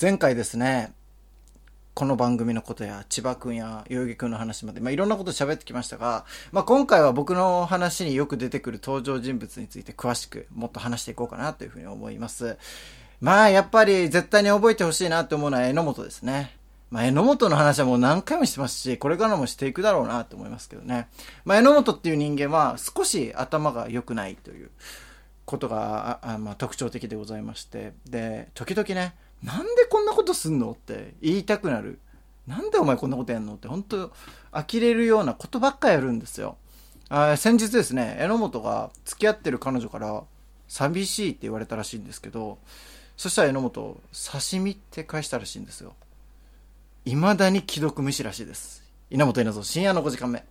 前回ですね、この番組のことや千葉くんや代々木くんの話まで、いろんなこと喋ってきましたが、今回は僕の話によく出てくる登場人物について詳しくもっと話していこうかなというふうに思います。やっぱり絶対に覚えてほしいなと思うのは榎本ですね。榎本の話はもう何回もしてますし、これからもしていくだろうなと思いますけどね。榎本っていう人間は少し頭が良くないということが特徴的でございまして、で時々ね、なんでこんなことすんのって言いたくなる、なんでお前こんなことやんのって本当呆れるようなことばっかやるんですよ。先日ですね、榎本が付き合ってる彼女から寂しいって言われたらしいんですけど、そしたら榎本刺身って返したらしいんですよ。未だに既読無視らしいです。稲本稲造深夜の5時間目。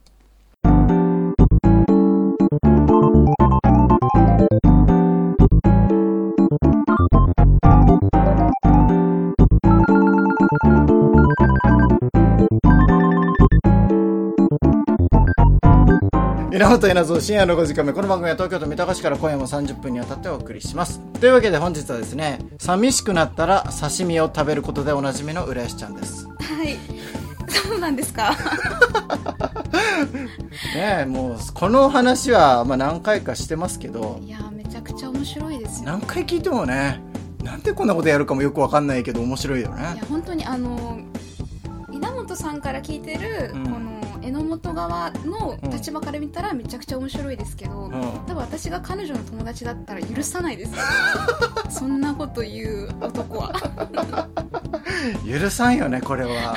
稲本稲造深夜の5時間目。この番組は東京都三鷹市から今夜も30分にわたってお送りします。というわけで本日はですね、寂しくなったら刺身を食べることでおなじみの浦安ちゃんです。はい、そうなんですか。ねえ、もうこの話は何回かしてますけど、いやめちゃくちゃ面白いですよね。何回聞いてもね、なんでこんなことやるかもよくわかんないけど面白いよね。いや本当に稲本さんから聞いてる、この榎本側の立場から見たらめちゃくちゃ面白いですけど、多分私が彼女の友達だったら許さないですよ。そんなこと言う男は許さんよね。これは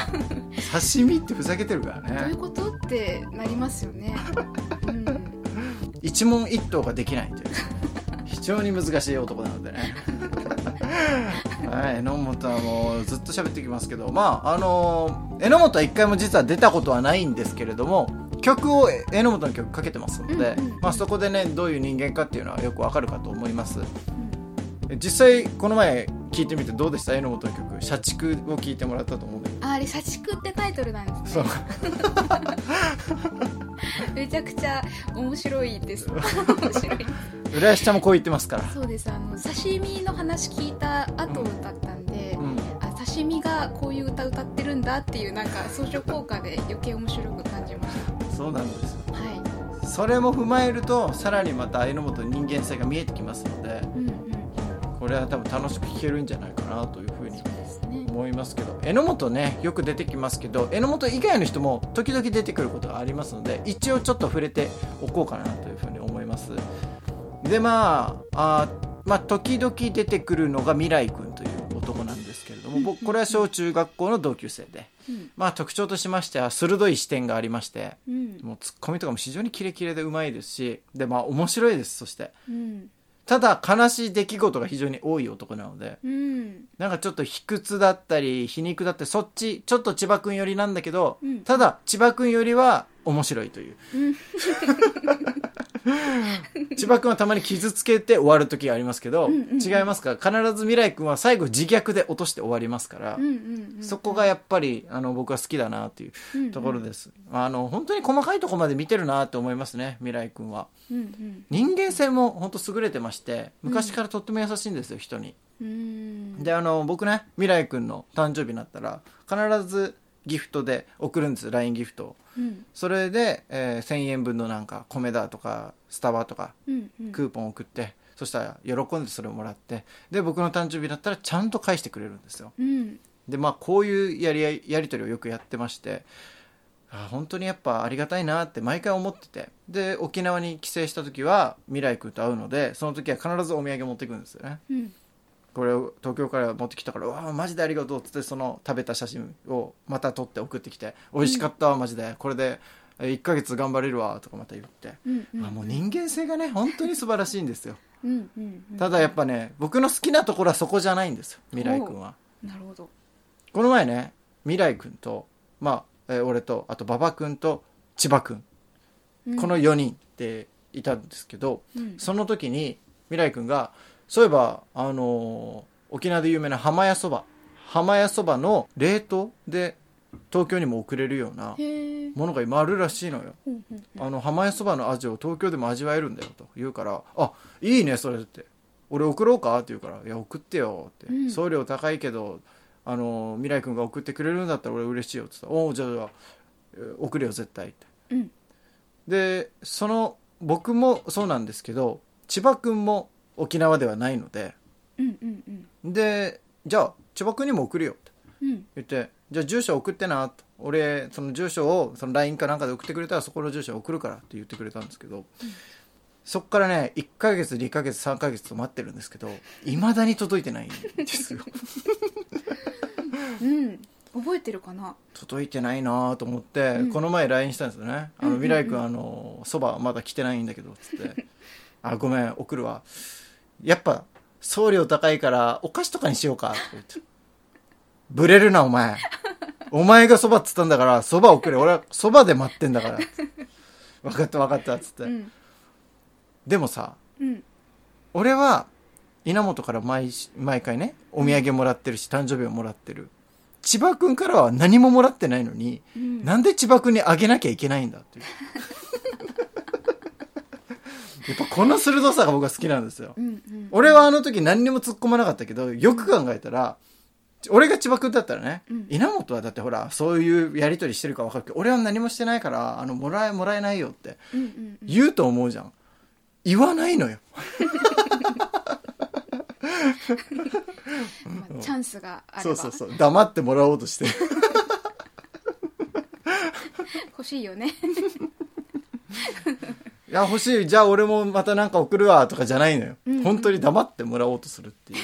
刺身ってふざけてるからね。どういうことってなりますよね。一問一答ができないという非常に難しい男なのでね。榎本はもうずっと喋ってきますけど、榎本は一回も実は出たことはないんですけれども、曲を榎本の曲かけてますので、そこでね、どういう人間かっていうのはよくわかるかと思います。実際この前聞いてみてどうでした？榎本の曲社畜を聞いてもらったと思うんだけど、 あれ社畜ってタイトルなんですね。めちゃくちゃ面白いです。面白い。浦安ちゃんもこう言ってますから。そうです。刺身の話聞いた後歌ったんで、刺身がこういう歌歌ってるんだっていう、なんか相乗効果で余計面白く感じました。そうなんですよ、はい、それも踏まえるとさらにまた榎本の人間性が見えてきますので、これは多分楽しく聴けるんじゃないかなというふうに思いますけど、榎本ね、よく出てきますけど、榎本以外の人も時々出てくることがありますので、一応ちょっと触れておこうかなというふうに思います。で時々出てくるのが未来くんという男なんですけれども、僕これは小中学校の同級生で、特徴としましては鋭い視点がありまして、もうツッコミとかも非常にキレキレでうまいですし、で面白いです。そして、ただ悲しい出来事が非常に多い男なので、なんかちょっと卑屈だったり皮肉だったり、そっちちょっと千葉くん寄りなんだけど、ただ千葉くんよりは面白いという、千葉くんはたまに傷つけて終わる時がありますけど、違いますから必ず未来くんは最後自虐で落として終わりますから、そこがやっぱり僕は好きだなというところです、本当に細かいところまで見てるなと思いますね、未来くんは、人間性も本当優れてまして、昔からとっても優しいんですよ、人に。で僕ね、未来くんの誕生日になったら必ずギフトで送るんです、 LINE ギフトを、それで、1000円分のなんか米だとかスタバとかクーポン送って、そしたら喜んでそれをもらって、で僕の誕生日だったらちゃんと返してくれるんですよ、でこういうやり取りをよくやってまして、本当にやっぱありがたいなって毎回思ってて、で沖縄に帰省した時は未来君と会うので、その時は必ずお土産持ってくんですよね、これを東京から持ってきたから、わあマジでありがとうっつって、その食べた写真をまた撮って送ってきて、美味しかったわマジでこれで1ヶ月頑張れるわとかまた言って、もう人間性がね本当に素晴らしいんですよ。ただやっぱね、僕の好きなところはそこじゃないんですよ、未来君は。なるほど。この前ね、未来君と俺とあと馬場君と千葉君、この4人でいたんですけど、その時に未来君が、そういえば沖縄で有名な浜屋そばの冷凍で東京にも送れるようなものが今あるらしいのよ。浜屋そばの味を東京でも味わえるんだよと言うから、あいいねそれって俺送ろうかって言うから、いや送ってよって、送料高いけど未来君が送ってくれるんだったら俺嬉しいよって言ったら、おお、じゃあ送れよ絶対って、うん、でその僕もそうなんですけど千葉君も沖縄ではないので、うんうんうん、でじゃあ千葉君にも送るよって言って、うん、じゃあ住所送ってなと、俺その住所をその LINE かなんかで送ってくれたらそこの住所送るからって言ってくれたんですけど、うん、そっからね1ヶ月2ヶ月3ヶ月と待ってるんですけど未だに届いてないんですよ、うん、覚えてるかな、届いてないなと思って、うん、この前 LINE したんですよね、未来君、そばまだ来てないんだけどつってあごめん送るわ、やっぱ送料高いからお菓子とかにしようかって言って、ブレるなお前お前がそばっつったんだからそば送れ、俺はそばで待ってんだから分かった分かったっつって、うん、でもさ、うん、俺は稲本から 毎回ねお土産もらってるし誕生日をもらってる、千葉くんからは何ももらってないのに、うん、なんで千葉くんにあげなきゃいけないんだっていうやっぱこの鋭さが僕は好きなんですよ、うんうんうん、俺はあの時何にも突っ込まなかったけどよく考えたら俺が千葉君だったらね、うん、稲本はだってほらそういうやり取りしてるから分かるけど俺は何もしてないからもらえないよって言うと思うじゃん、言わないのよ、まあ、チャンスがあればそう黙ってもらおうとして欲しいよねいや欲しい、じゃあ俺もまたなんか送るわとかじゃないのよ、うんうん、本当に黙ってもらおうとするっていう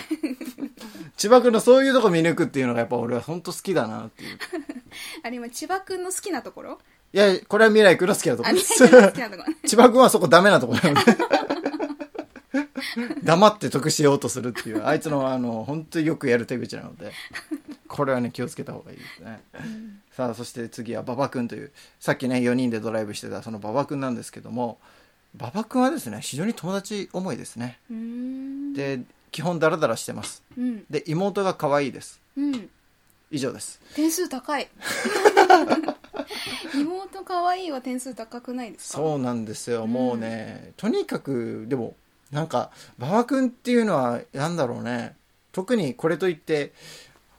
千葉君のそういうとこ見抜くっていうのがやっぱ俺は本当好きだなっていうあれ今千葉君の好きなところ、いやこれは未来君の好きなところです、千葉君はそこダメなところだよね黙って得しようとするっていうあいつの本当によくやる手口なのでこれはね気をつけた方がいいですね、うん、さあそして次は馬場君という、さっきね4人でドライブしてたその馬場君なんですけども、馬場君はですね非常に友達思いですね、うーんで基本ダラダラしてます、うん、で妹が可愛いです、うん、以上です。点数高い妹可愛いは点数高くないですか。そうなんですよ、うん、もうねとにかくでもなんか馬場君っていうのはなんだろうね、特にこれといって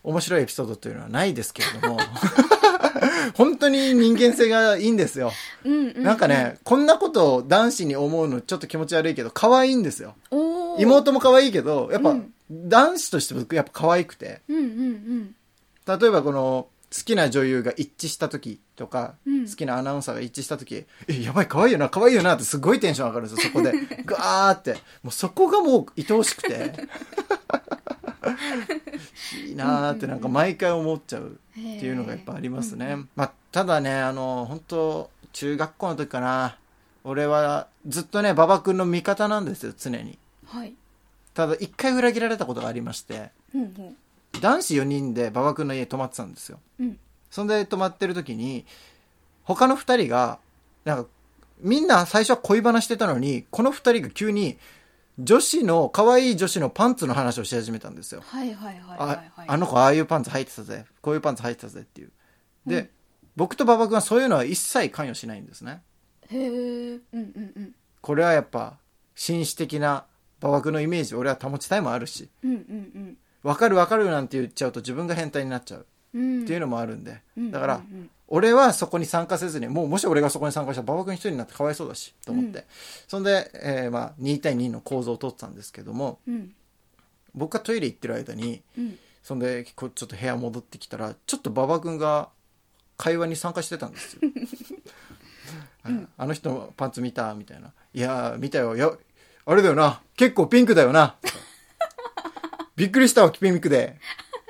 面白いエピソードというのはないですけれども本当に人間性がいいんですようんうん、うん、なんかねこんなことを男子に思うのちょっと気持ち悪いけど可愛いんですよ、妹も可愛いけどやっぱ男子として僕やっぱ可愛くて、うんうんうん、例えばこの好きな女優が一致した時とか、うん、好きなアナウンサーが一致した時、えやばい可愛いよな可愛いよなってすごいテンション上がるんですよ、そこでガーってもうそこがもう愛おしくていいなーってなんか毎回思っちゃうっていうのがやっぱありますね、うん、まあ、ただね本当中学校の時かな俺はずっとね馬場君の味方なんですよ常に、はい、ただ一回裏切られたことがありまして、うんうん、男子4人で馬場君の家泊まってたんですよ、うん、そんで泊まってる時に他の2人がなんかみんな最初は恋話してたのにこの2人が急に女子の可愛い女子のパンツの話をし始めたんですよ、はいはいはいはいはい、あの子ああいうパンツ履いてたぜこういうパンツ履いてたぜっていうで、うん、僕と馬場君はそういうのは一切関与しないんですね。へー、うんうんうん、これはやっぱ紳士的な馬場君のイメージ俺は保ちたいもあるし、うんうんうん、分かる分かるなんて言っちゃうと自分が変態になっちゃうっていうのもあるんで、うん、だから俺はそこに参加せずにもうもし俺がそこに参加したら馬場君一人になってかわいそうだしと思って、うん、そんで、まあ、2対2の構造を取ってたんですけども、うん、僕がトイレ行ってる間に、うん、そんでちょっと部屋戻ってきたらちょっと馬場君が会話に参加してたんですよあの人のパンツ見たみたいな、いや見たよ、いやあれだよな結構ピンクだよなびっくりしたわピンクで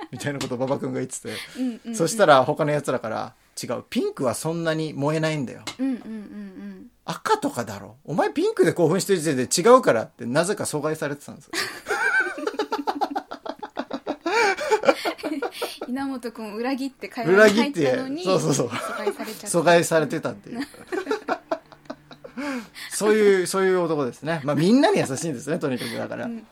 みたいなことを馬場君が言っててうんうん、うん、そしたら他のやつらから違うピンクはそんなに燃えないんだよ、うんうんうんうん、赤とかだろお前ピンクで興奮してる時点で違うからってなぜか阻害されてたんですよ稲本君裏切って会話に入ったのにそうそうそう阻害されてたっていうそういう男ですね、まあ、みんなに優しいんですねとにかくだからうんうん、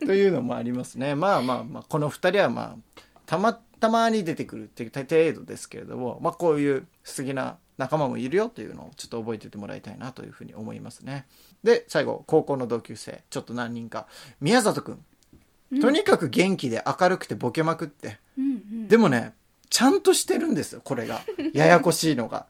うん、というのもありますね。まあまあまあこの2人はまあたまに出てくるっていう程度ですけれども、まあ、こういう素敵な仲間もいるよというのをちょっと覚えておいてもらいたいなというふうに思いますね。で最後高校の同級生ちょっと何人か宮里くんとにかく元気で明るくてボケまくって、うんうん、でもねちゃんとしてるんですよ。これがややこしいのが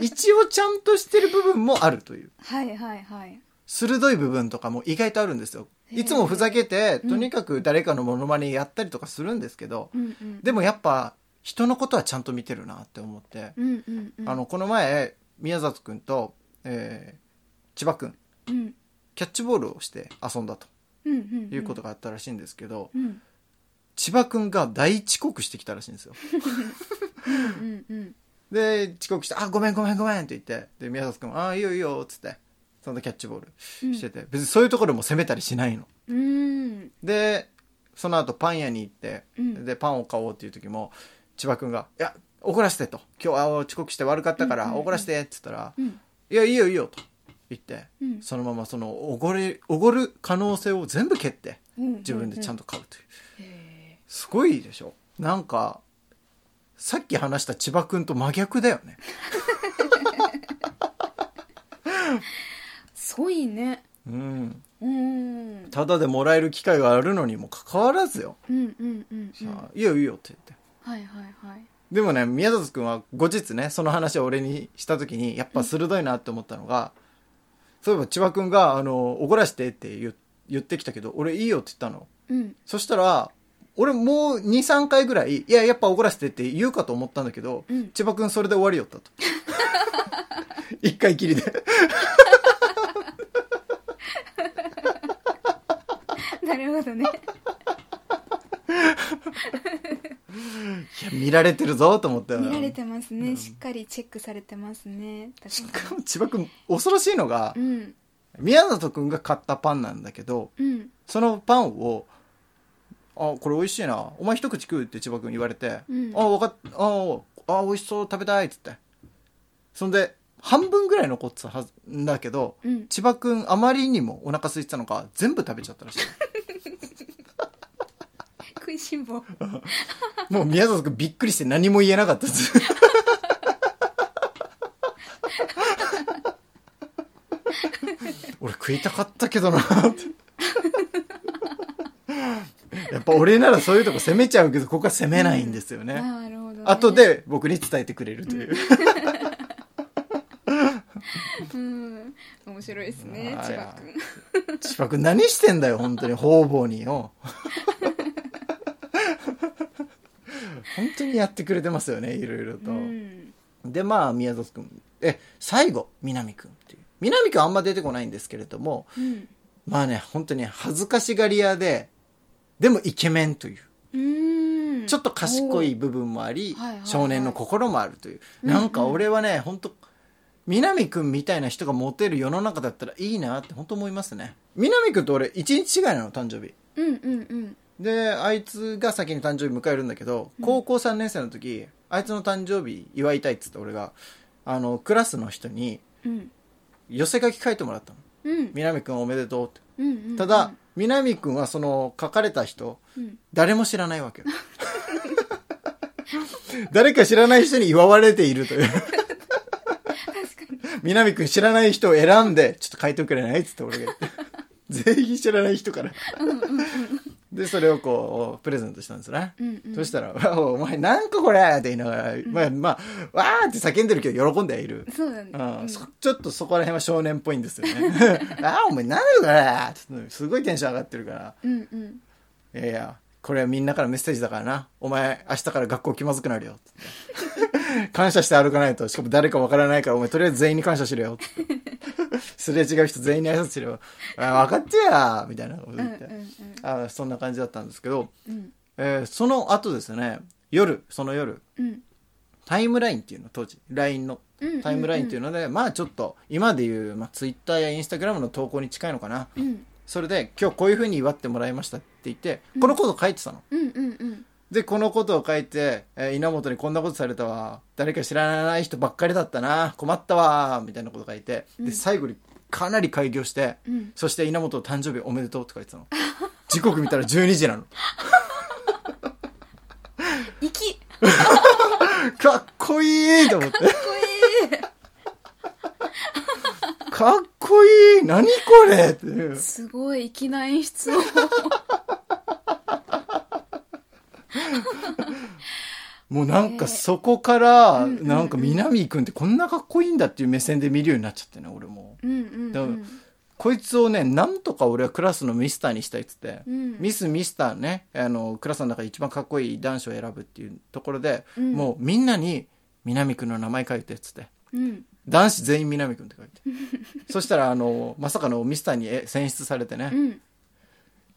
一応ちゃんとしてる部分もあるというはいはいはい鋭い部分とかも意外とあるんですよ。いつもふざけてとにかく誰かのモノマネやったりとかするんですけど、うんうん、でもやっぱ人のことはちゃんと見てるなって思って、うんうんうん、この前宮里くんと、千葉くん、うん、キャッチボールをして遊んだと、うんうんうん、いうことがあったらしいんですけど、うん、千葉くんが大遅刻してきたらしいんですようんうん、うん、で遅刻してあごめんごめんごめんって言ってで宮里くんあいいよいいよっつってそのキャッチボールしてて、うん、別にそういうところも攻めたりしないの、うん、でその後パン屋に行って、うん、でパンを買おうっていう時も千葉くんがいや怒らせてと今日遅刻して悪かったから怒らせてって言ったら、うん、いやいいよいいよと言って、うん、そのままそのおごる可能性を全部蹴って自分でちゃんと買うという、うんうんうん、すごいでしょ。なんかさっき話した千葉くんと真逆だよねすごいね、うん、うんただでもらえる機会があるのにもかかわらずよ、うんうんうんうん、さあいいよいいよって言って、はいはいはい、でもね宮里くんは後日ねその話を俺にした時にやっぱ鋭いなって思ったのが、うん、そういえば千葉くんが怒らせてって言ってきたけど俺いいよって言ったの、うん、そしたら俺もう 2,3 回ぐらいいややっぱ怒らせてって言うかと思ったんだけど、うん、千葉くんそれで終わりよったと一回きりでなるほどねいや見られてるぞと思ったよ。見られてますね、うん、しっかりチェックされてますね。しかも千葉くん恐ろしいのが、うん、宮里くんが買ったパンなんだけど、うん、そのパンをあこれ美味しいなお前一口食うって千葉くん言われて、うん、あ美味しそう食べたいっつってそんで半分ぐらい残ってたはずだけど、うん、千葉くんあまりにもお腹空いてたのか全部食べちゃったらしい食いしん坊もう宮里くんびっくりして何も言えなかったです俺食いたかったけどなやっぱ俺ならそういうとこ攻めちゃうけどここは攻めないんですよね、うん、なるほどね。後で僕に伝えてくれるという、うん、面白いですね千葉くん千葉くん何してんだよ本当に方々によ本当にやってくれてますよねいろいろと、うん、でまあ宮里くん最後南くんっていう南くんあんま出てこないんですけれども、うん、まあね本当に恥ずかしがり屋ででもイケメンという、ちょっと賢い部分もあり、はいはいはい、少年の心もあるという、うんうん、なんか俺はね本当南くんみたいな人がモテる世の中だったらいいなって本当思いますね。南くんと俺1日違いなの誕生日、うんうんうん、であいつが先に誕生日迎えるんだけど高校3年生の時、うん、あいつの誕生日祝いたいっつって俺がクラスの人に寄せ書き書いてもらったの、うん、南くんおめでとうって、うんうんうん、ただ南くんはその書かれた人、うん、誰も知らないわけよ誰か知らない人に祝われているという南くん知らない人を選んでちょっと書いてくれないっつって俺が言って全員知らない人からうんうん、うん、でそれをこうプレゼントしたんですね、うんうん、そしたらお前なんかこれって言いながら、うん、まあわーって叫んでるけど喜んでいるそうだね、うんうん、ちょっとそこら辺は少年っぽいんですよねあーお前なんだこれすごいテンション上がってるから、うんうん、いやいやこれはみんなからメッセージだからなお前明日から学校気まずくなるよって感謝して歩かないとしかも誰かわからないからお前とりあえず全員に感謝しろよすれ違う人全員に挨拶しろよ分かってやみたいなこと言って、うんうんうん、あそんな感じだったんですけど、うんその後ですねその夜、うん、タイムラインっていうの当時 LINE のタイムラインっていうので、うんうんうん、まあちょっと今でいう、まあ、Twitter や Instagram の投稿に近いのかな、うんそれで今日こういう風に祝ってもらいましたって言って、うん、このことを書いてたの、うんうんうん、でこのことを書いて、稲本にこんなことされたわ誰か知らない人ばっかりだったな困ったわみたいなこと書いて、うん、で最後にかなり開業して、うん、そして稲本の誕生日おめでとうって書いてたの時刻見たら12時なの行きかっこいいと思ってかっこいいかっこいい何これってすごい粋な演出をもうなんかそこからなんか南くんってこんなかっこいいんだっていう目線で見るようになっちゃってね、俺も、うんうんうん、だからこいつをねなんとか俺はクラスのミスターにしたいっつって、うん、ミスターね、あのクラスの中で一番かっこいい男子を選ぶっていうところで、うん、もうみんなに南くんの名前書いてっつって、うん、男子全員南くんって書いてそしたらまさかのミスターに選出されてね、うん、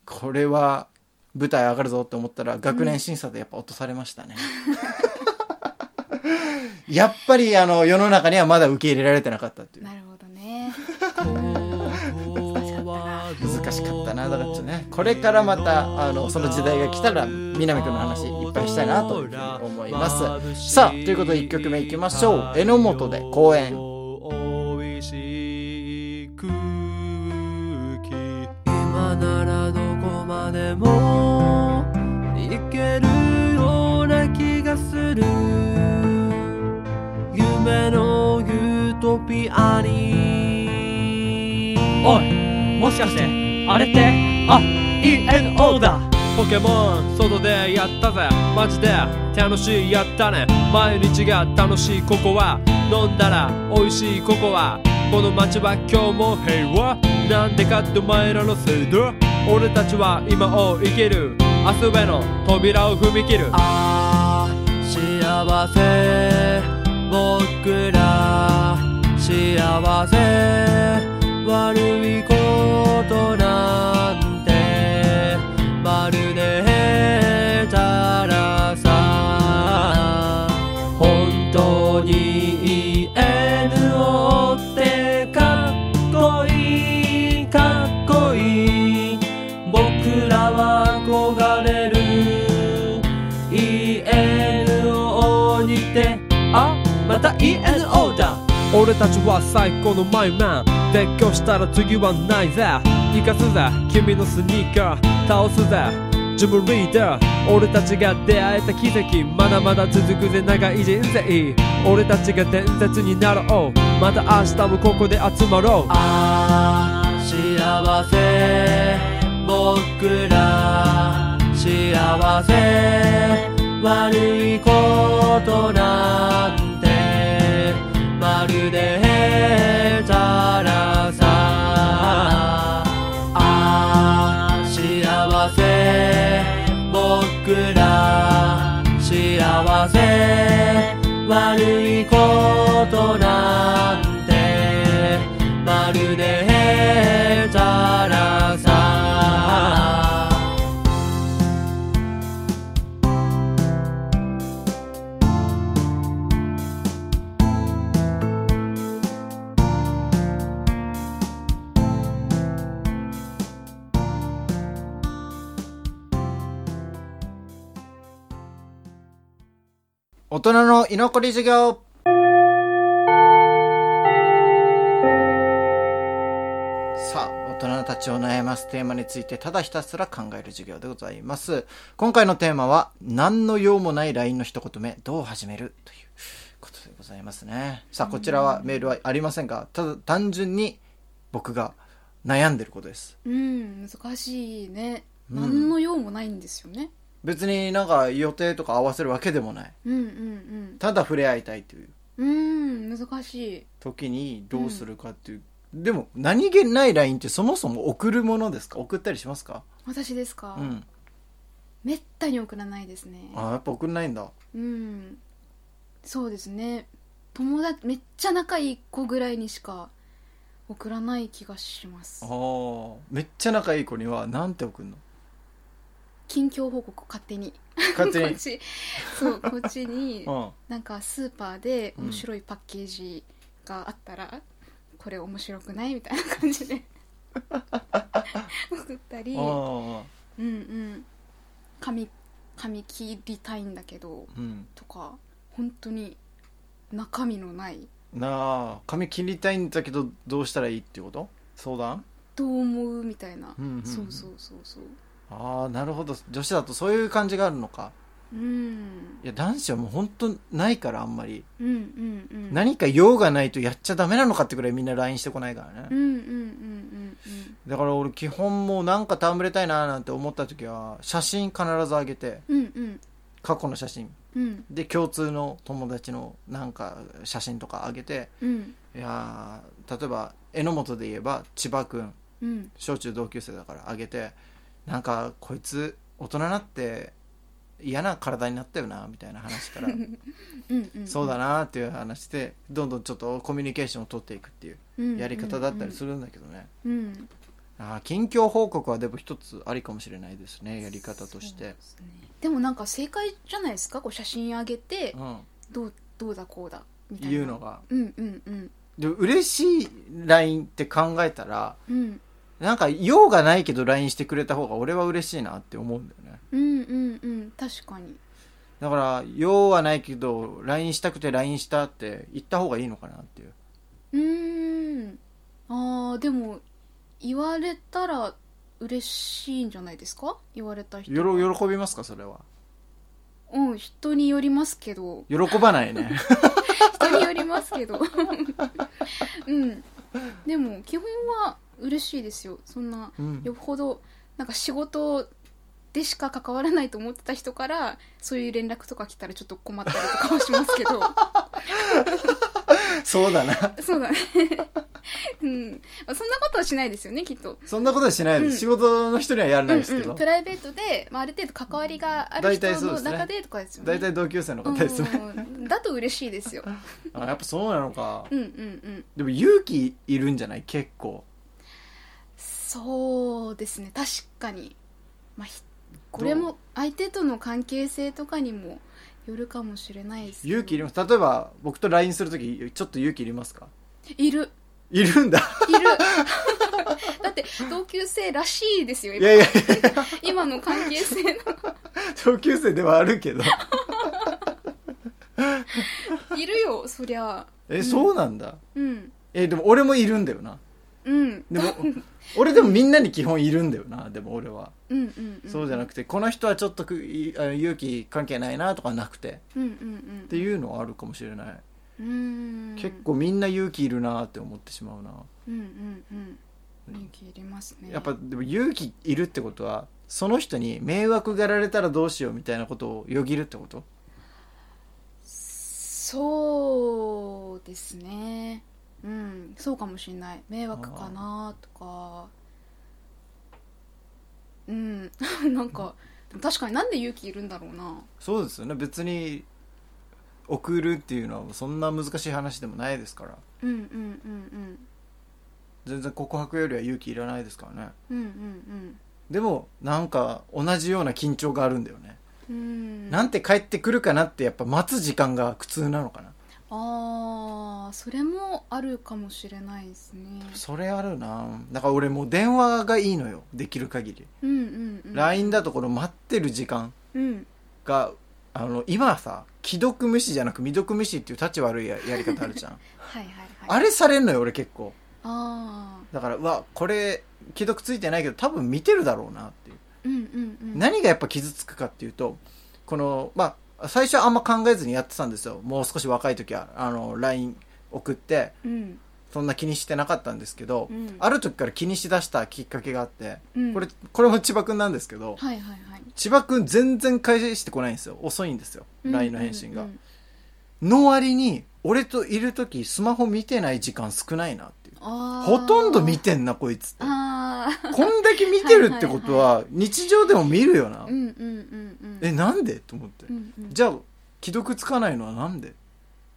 これは舞台上がるぞって思ったら学年審査でやっぱ落とされましたね、うん、やっぱり世の中にはまだ受け入れられてなかったっていう。なるほどね難しかったな。だからちょっとねこれからまたその時代が来たら南くんの話いっぱいしたいなと思います。さあということで1曲目いきましょう。榎本で公園。でもいけるような気がする。夢のユートピアにおい、もしかしてあれってENO だ。ポケモン外でやったぜ、マジで楽しい、やったね。毎日が楽しい、ここは飲んだら美味しい、ここはこの街は今日も平和。なんでかってお前らのせいだ。俺たちは今を生きる、明日への扉を踏み切る。ああ幸せ、僕ら幸せ、悪いことなんてまるでたださ。本当にENOってかっこいい、かっこいい、憧れる。 ENO にてあ、また ENO だ。俺たちは最高のマイマン、勉強したら次はないぜ。生かすぜ君のスニーカー、倒すぜ自分リーダー。俺たちが出会えた奇跡、まだまだ続くぜ長い人生。俺たちが伝説になろう、また明日もここで集まろう。ああ幸せ、僕ら幸せ、悪いことなんてまるでたださ。ああ幸せ、僕ら幸せ、悪いことなんてまるでたださ。大人の居残り授業。さあ、大人たちを悩ますテーマについてただひたすら考える授業でございます。今回のテーマは何の用もない LINE の一言目、どう始めるということでございますね。さあこちらはメールはありませんが、ただ単純に僕が悩んでることです。難しいね、何の用もないんですよね。別になんか予定とか合わせるわけでもない、うんうんうん、ただ触れ合いたいという、難しい時にどうするかっていう、でも何気ない LINE ってそもそも送るものですか？送ったりしますか？私ですか、めったに送らないですね。あ、やっぱ送らないんだ。そうですね、友達めっちゃ仲いい子ぐらいにしか送らない気がします。あ、めっちゃ仲いい子にはなんて送るの？近況報告、勝手にこっちになんかスーパーで面白いパッケージがあったら、これ面白くないみたいな感じで送ったり、髪切りたいんだけど、とか本当に中身のないな。髪切りたいんだけどどうしたらいいってこと？相談？どう思うみたいな、そう。ああ、なるほど、女子だとそういう感じがあるのか。いや男子はもう本当ないからあんまり、何か用がないとやっちゃダメなのかってくらいみんな LINE してこないからね。だから俺基本もうなんか戯れたいななんて思った時は写真必ずあげて、過去の写真、うん、で共通の友達のなんか写真とかあげて、うん、いや例えば榎本で言えば千葉くん、うん、小中同級生だからあげて、なんかこいつ大人になって嫌な体になったよなみたいな話からうんうん、うん、そうだなっていう話でどんどんちょっとコミュニケーションを取っていくっていうやり方だったりするんだけどね、うんうんうん、あ近況報告はでも一つありかもしれないですね、やり方として。 で、ね、でもなんか正解じゃないですか、こう写真あげて、うん、どうだこうだみたいないうのが、うんうんうん、で嬉しい LINE って考えたら、うんなんか用がないけど LINE してくれた方が俺は嬉しいなって思うんだよね。うんうんうん確かに。だから用はないけど LINE したくて LINE したって言った方がいいのかなっていう。あでも言われたら嬉しいんじゃないですか。言われた人喜びますか。それはうん人によりますけど喜ばないね人によりますけどうんでも基本は嬉しいですよ。そんなよほどなんか仕事でしか関わらないと思ってた人からそういう連絡とか来たらちょっと困ったりとかはしますけどそうだなそうだね、うん、そんなことはしないですよねきっと。そんなことはしないです、うん、仕事の人にはやらないですけど、うんうん、プライベートで、まあ、ある程度関わりがある人の中でとかですよね。大体同級生の方ですねだと嬉しいですよあやっぱそうなのかうんうんうんでも勇気いるんじゃない結構。そうですね確かに、まあ、これも相手との関係性とかにもよるかもしれないですけど。勇気いります。例えば僕と LINE するときちょっと勇気いりますか。いるんだいるだって同級生らしいですよ いや今の関係性の同級生ではあるけどいるよそりゃ。そうなんだ、うん、でも俺もいるんだよな。うん、でも俺でもみんなに基本いるんだよな。でも俺は、うんうんうん、そうじゃなくてこの人はちょっと勇気関係ないなとかなくて、うんうんうん、っていうのはあるかもしれない。結構みんな勇気いるなって思ってしまうな、うんうんうん、勇気いりますねやっぱ。でも勇気いるってことはその人に迷惑がられたらどうしようみたいなことをよぎるってこと。そうですねうん、そうかもしれない。迷惑かなとかうんなんか確かになんで勇気いるんだろうな。そうですよね別に送るっていうのはそんな難しい話でもないですから。うんうんうんうん全然告白よりは勇気いらないですからね。うんうんうんでもなんか同じような緊張があるんだよね。うんなんて帰ってくるかなってやっぱ待つ時間が苦痛なのかな。あそれもあるかもしれないですね。それあるな。だから俺もう電話がいいのよできる限り、うんうんうん、LINE だとこの待ってる時間が、うん、今さ既読無視じゃなく未読無視っていう立ち悪い やり方あるじゃんはいはい、はい、あれされんのよ俺結構。あだからうわこれ既読ついてないけど多分見てるだろうなっていう、うんうんうん、何がやっぱ傷つくかっていうとこのまあ最初はあんま考えずにやってたんですよ。もう少し若い時はLINE 送って、うん、そんな気にしてなかったんですけど、うん、ある時から気にしだしたきっかけがあって、うん、これも千葉くんなんですけど、はいはいはい、千葉くん全然返してこないんですよ。遅いんですよ LINE の返信が、うんうんうん、の割に俺といる時スマホ見てない時間少ないなっていう。ほとんど見てんなこいつって。あこんだけ見てるってことは日常でも見るよななんでと思って、うんうん、じゃあ既読つかないのはなんでっ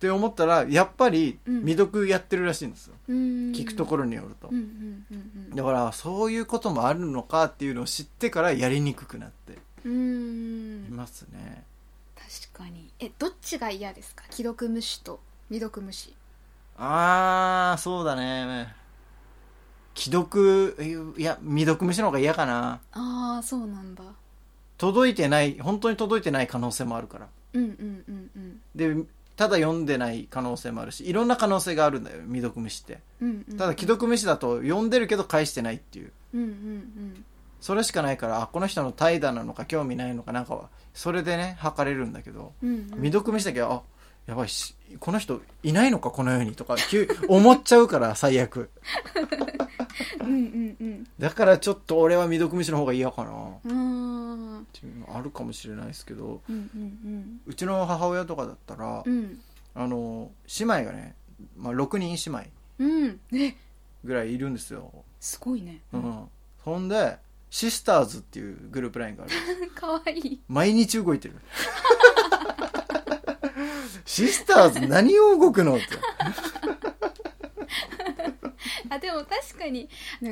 て思ったらやっぱり未読やってるらしいんですよ、うん、聞くところによると、うんうんうんうん、だからそういうこともあるのかっていうのを知ってからやりにくくなっていますね。確かにどっちが嫌ですか既読無視と未読無視。あーそうだね既読いや未読無視の方が嫌かな。あーそうなんだ。届いてない本当に届いてない可能性もあるから、うんうんうんうん、でただ読んでない可能性もあるしいろんな可能性があるんだよ未読無視って、うんうんうん、ただ既読無視だと読んでるけど返してないっていう、うんうんうん、それしかないからあこの人の怠惰なのか興味ないのかなんかはそれでね測れるんだけど、うんうん、未読無視だけはあやばいしこの人いないのかこの世にとか思っちゃうから最悪うんうんうん、だからちょっと俺は未読無視の方が嫌かなっていうのあるかもしれないですけど、うんうんうん、うちの母親とかだったら、うん、姉妹がね、まあ、6人姉妹ぐらいいるんですよ、うん、すごいね、うん、そんでシスターズっていうグループラインがあるかわいい、毎日動いてるシスターズ何を動くのってあ、でも確かに兄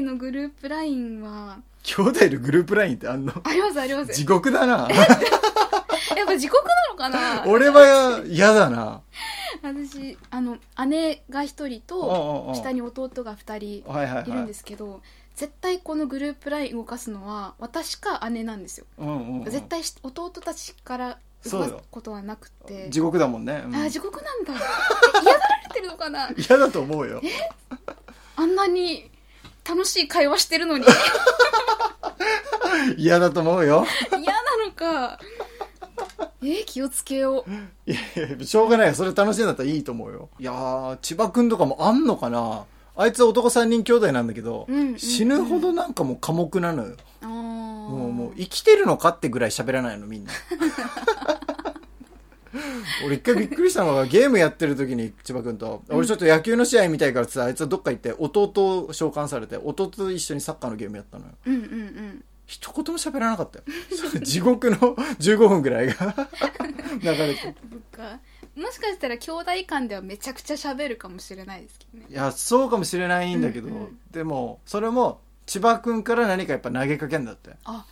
弟のグループラインは、兄弟のグループラインってあんの？ありますあります。地獄だな。やっぱ地獄なのかな。俺は嫌だな。私姉が一人と下に弟が二人いるんですけど、はいはいはい、絶対このグループライン動かすのは私か姉なんですよ。うんうん、絶対弟たちから動かすことはなくて。地獄だもんね。うん、あ、地獄なんだ。嫌だ。てるのかな？嫌だと思うよ。あんなに楽しい会話してるのに嫌だと思うよ。嫌なのか。気をつけよう。いやいや、しょうがないよ。それ楽しいんだったらいいと思うよ。いやー、千葉くんとかもあんのかな。あいつは男3人兄弟なんだけど、うんうんうん、死ぬほどなんかもう寡黙なのよ。あ、もう生きてるのかってぐらい喋らないのみんな。俺一回びっくりしたのが、ゲームやってる時に千葉くんと、俺ちょっと野球の試合見たいからってあいつはどっか行って弟を召喚されて、弟と一緒にサッカーのゲームやったのよ、うんうんうん、一言も喋らなかったよ地獄の15分ぐらいが流れてもしかしたら兄弟間ではめちゃくちゃ喋るかもしれないですけどね。いや、そうかもしれないんだけど、うんうん、でもそれも千葉くんから何かやっぱ投げかけんだって。あ、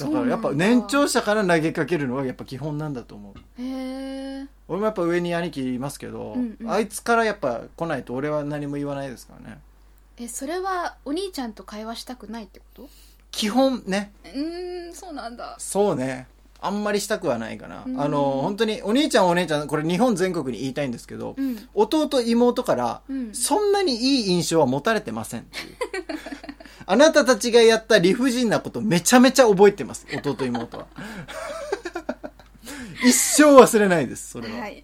だからやっぱ年長者から投げかけるのはやっぱ基本なんだと思う。へえ。俺もやっぱ上に兄貴いますけど、うんうん、あいつからやっぱ来ないと俺は何も言わないですからね。それはお兄ちゃんと会話したくないってこと？基本ね。そうなんだ。そうね。あんまりしたくはないかな。本当にお兄ちゃんお姉ちゃん、これ日本全国に言いたいんですけど、うん、弟妹からそんなにいい印象は持たれてませんっていう。あなたたちがやった理不尽なことめちゃめちゃ覚えてます、弟妹は一生忘れないです、それは。はい、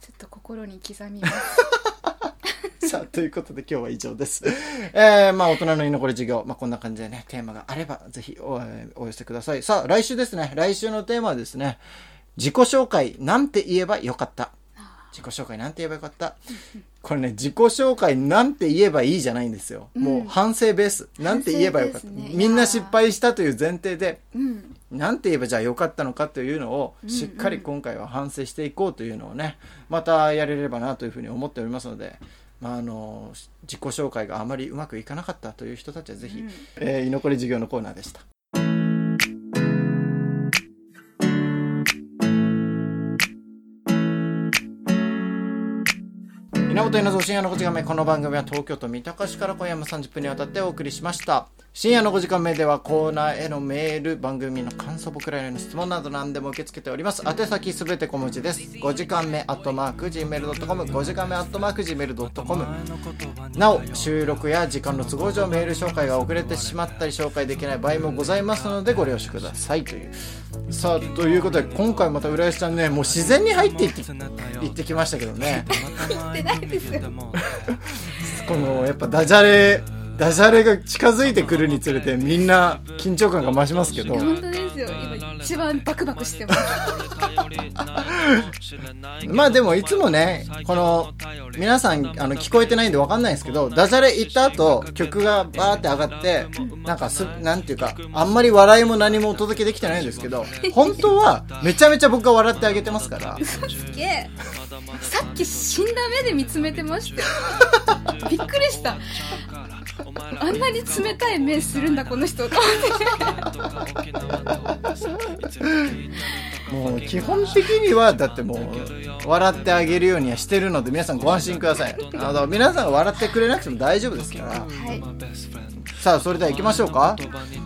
ちょっと心に刻みますさあ、ということで今日は以上ですまあ大人の居残り授業、まあ、こんな感じでね、テーマがあればぜひ お寄せください。さあ、来週ですね。来週のテーマはですね、自己紹介なんて言えばよかった。自己紹介なんて言えばよかったこれね、自己紹介なんて言えばいいじゃないんですよ、うん、もう反省ベース、なんて言えばよかった、ね、みんな失敗したという前提で、うん、なんて言えばじゃあよかったのかというのをしっかり今回は反省していこうというのをね、またやれればなというふうに思っておりますので、まあ、自己紹介があまりうまくいかなかったという人たちはぜひ、うん、居残り授業のコーナーでした。源稲造深夜の5時間目、この番組は東京都三鷹市から今夜も30分にわたってお送りしました。深夜の5時間目ではコーナーへのメール、番組の感想、僕らへの質問など何でも受け付けております。宛先すべて小文字です。5時間目 @gmail.com、 5時間目 @gmail.com。 なお、収録や時間の都合上メール紹介が遅れてしまったり紹介できない場合もございますのでご了承くださいという。さあ、ということで今回また浦安ちゃんね、もう自然に入っていってきましたけどね行ってないですよこのやっぱダジャレが近づいてくるにつれてみんな緊張感が増しますけど、本当ですよ、今一番バクバクしてますまあでもいつもね、この皆さん聞こえてないんで分かんないですけど、ダジャレ言った後曲がバーって上がって、うん、なんていうかあんまり笑いも何もお届けできてないんですけど本当はめちゃめちゃ僕が笑ってあげてますからすげえ、さっき死んだ目で見つめてましたよびっくりした、あんなに冷たい目するんだこの人もう基本的にはだってもう笑ってあげるようにはしてるので皆さんご安心ください皆さん笑ってくれなくても大丈夫ですから、はい、さあ、それでは行きましょうか。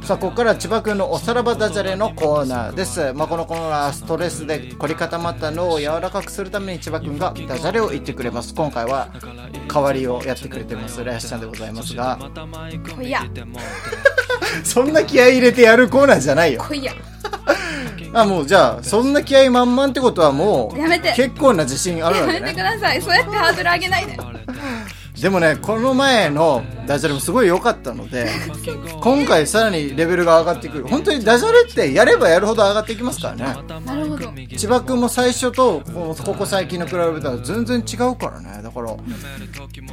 さあ、ここから千葉くんのおさらばダジャレのコーナーです、まあ、このコーナーはストレスで凝り固まった脳を柔らかくするために千葉くんがダジャレを言ってくれます。今回は代わりをやってくれてますレアシちゃんでございますが、こいやそんな気合い入れてやるコーナーじゃないよ、こいやあ、もうじゃあそんな気合い満々ってことはもうやめて、結構な自信あるわけね。やめてください、そうやってハードル上げないででもね、この前のダジャレもすごい良かったので今回さらにレベルが上がってくる。本当にダジャレってやればやるほど上がっていきますからね。なるほど。千葉君も最初とここ最近の比べたら全然違うからね。だから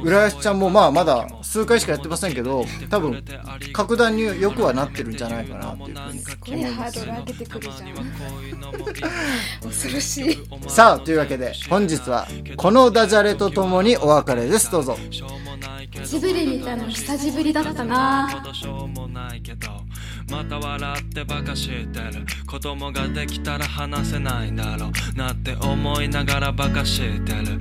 浦安ちゃんもまあまだ数回しかやってませんけど多分格段に良くはなってるんじゃないかなっていう風に。すごいハードル上げてくるじゃん恐ろしい。さあというわけで本日はこのダジャレとともにお別れです。どうぞ。ジブリにいたの久しぶりだったな。また笑ってばかしてる。子供ができたら話せないだろうなって思いながらばかしてる。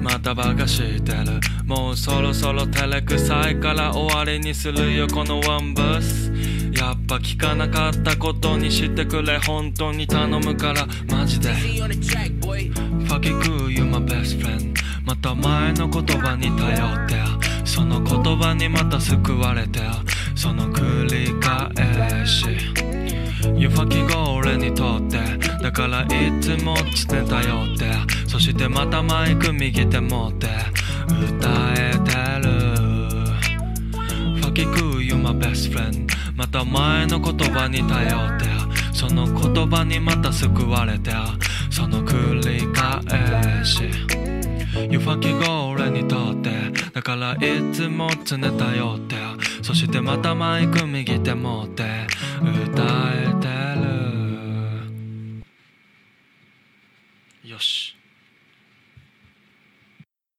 またバカしてる。もうそろそろ照れくさいから終わりにするよこのワンブース。やっぱ聞かなかったことにしてくれ本当に頼むからマジで。 Fucking you my best friend。 また前の言葉に頼ってその言葉にまた救われてその繰り返し You fucking go 俺にとってだからいつも常に頼ってそしてまたマイク右手持って歌えてる。 Fucking you my best friend。また前の言葉に頼ってその言葉にまた救われてその繰り返し You fucking go 俺にとってだからいつも常に頼ってそしてまたマイク右手持って歌え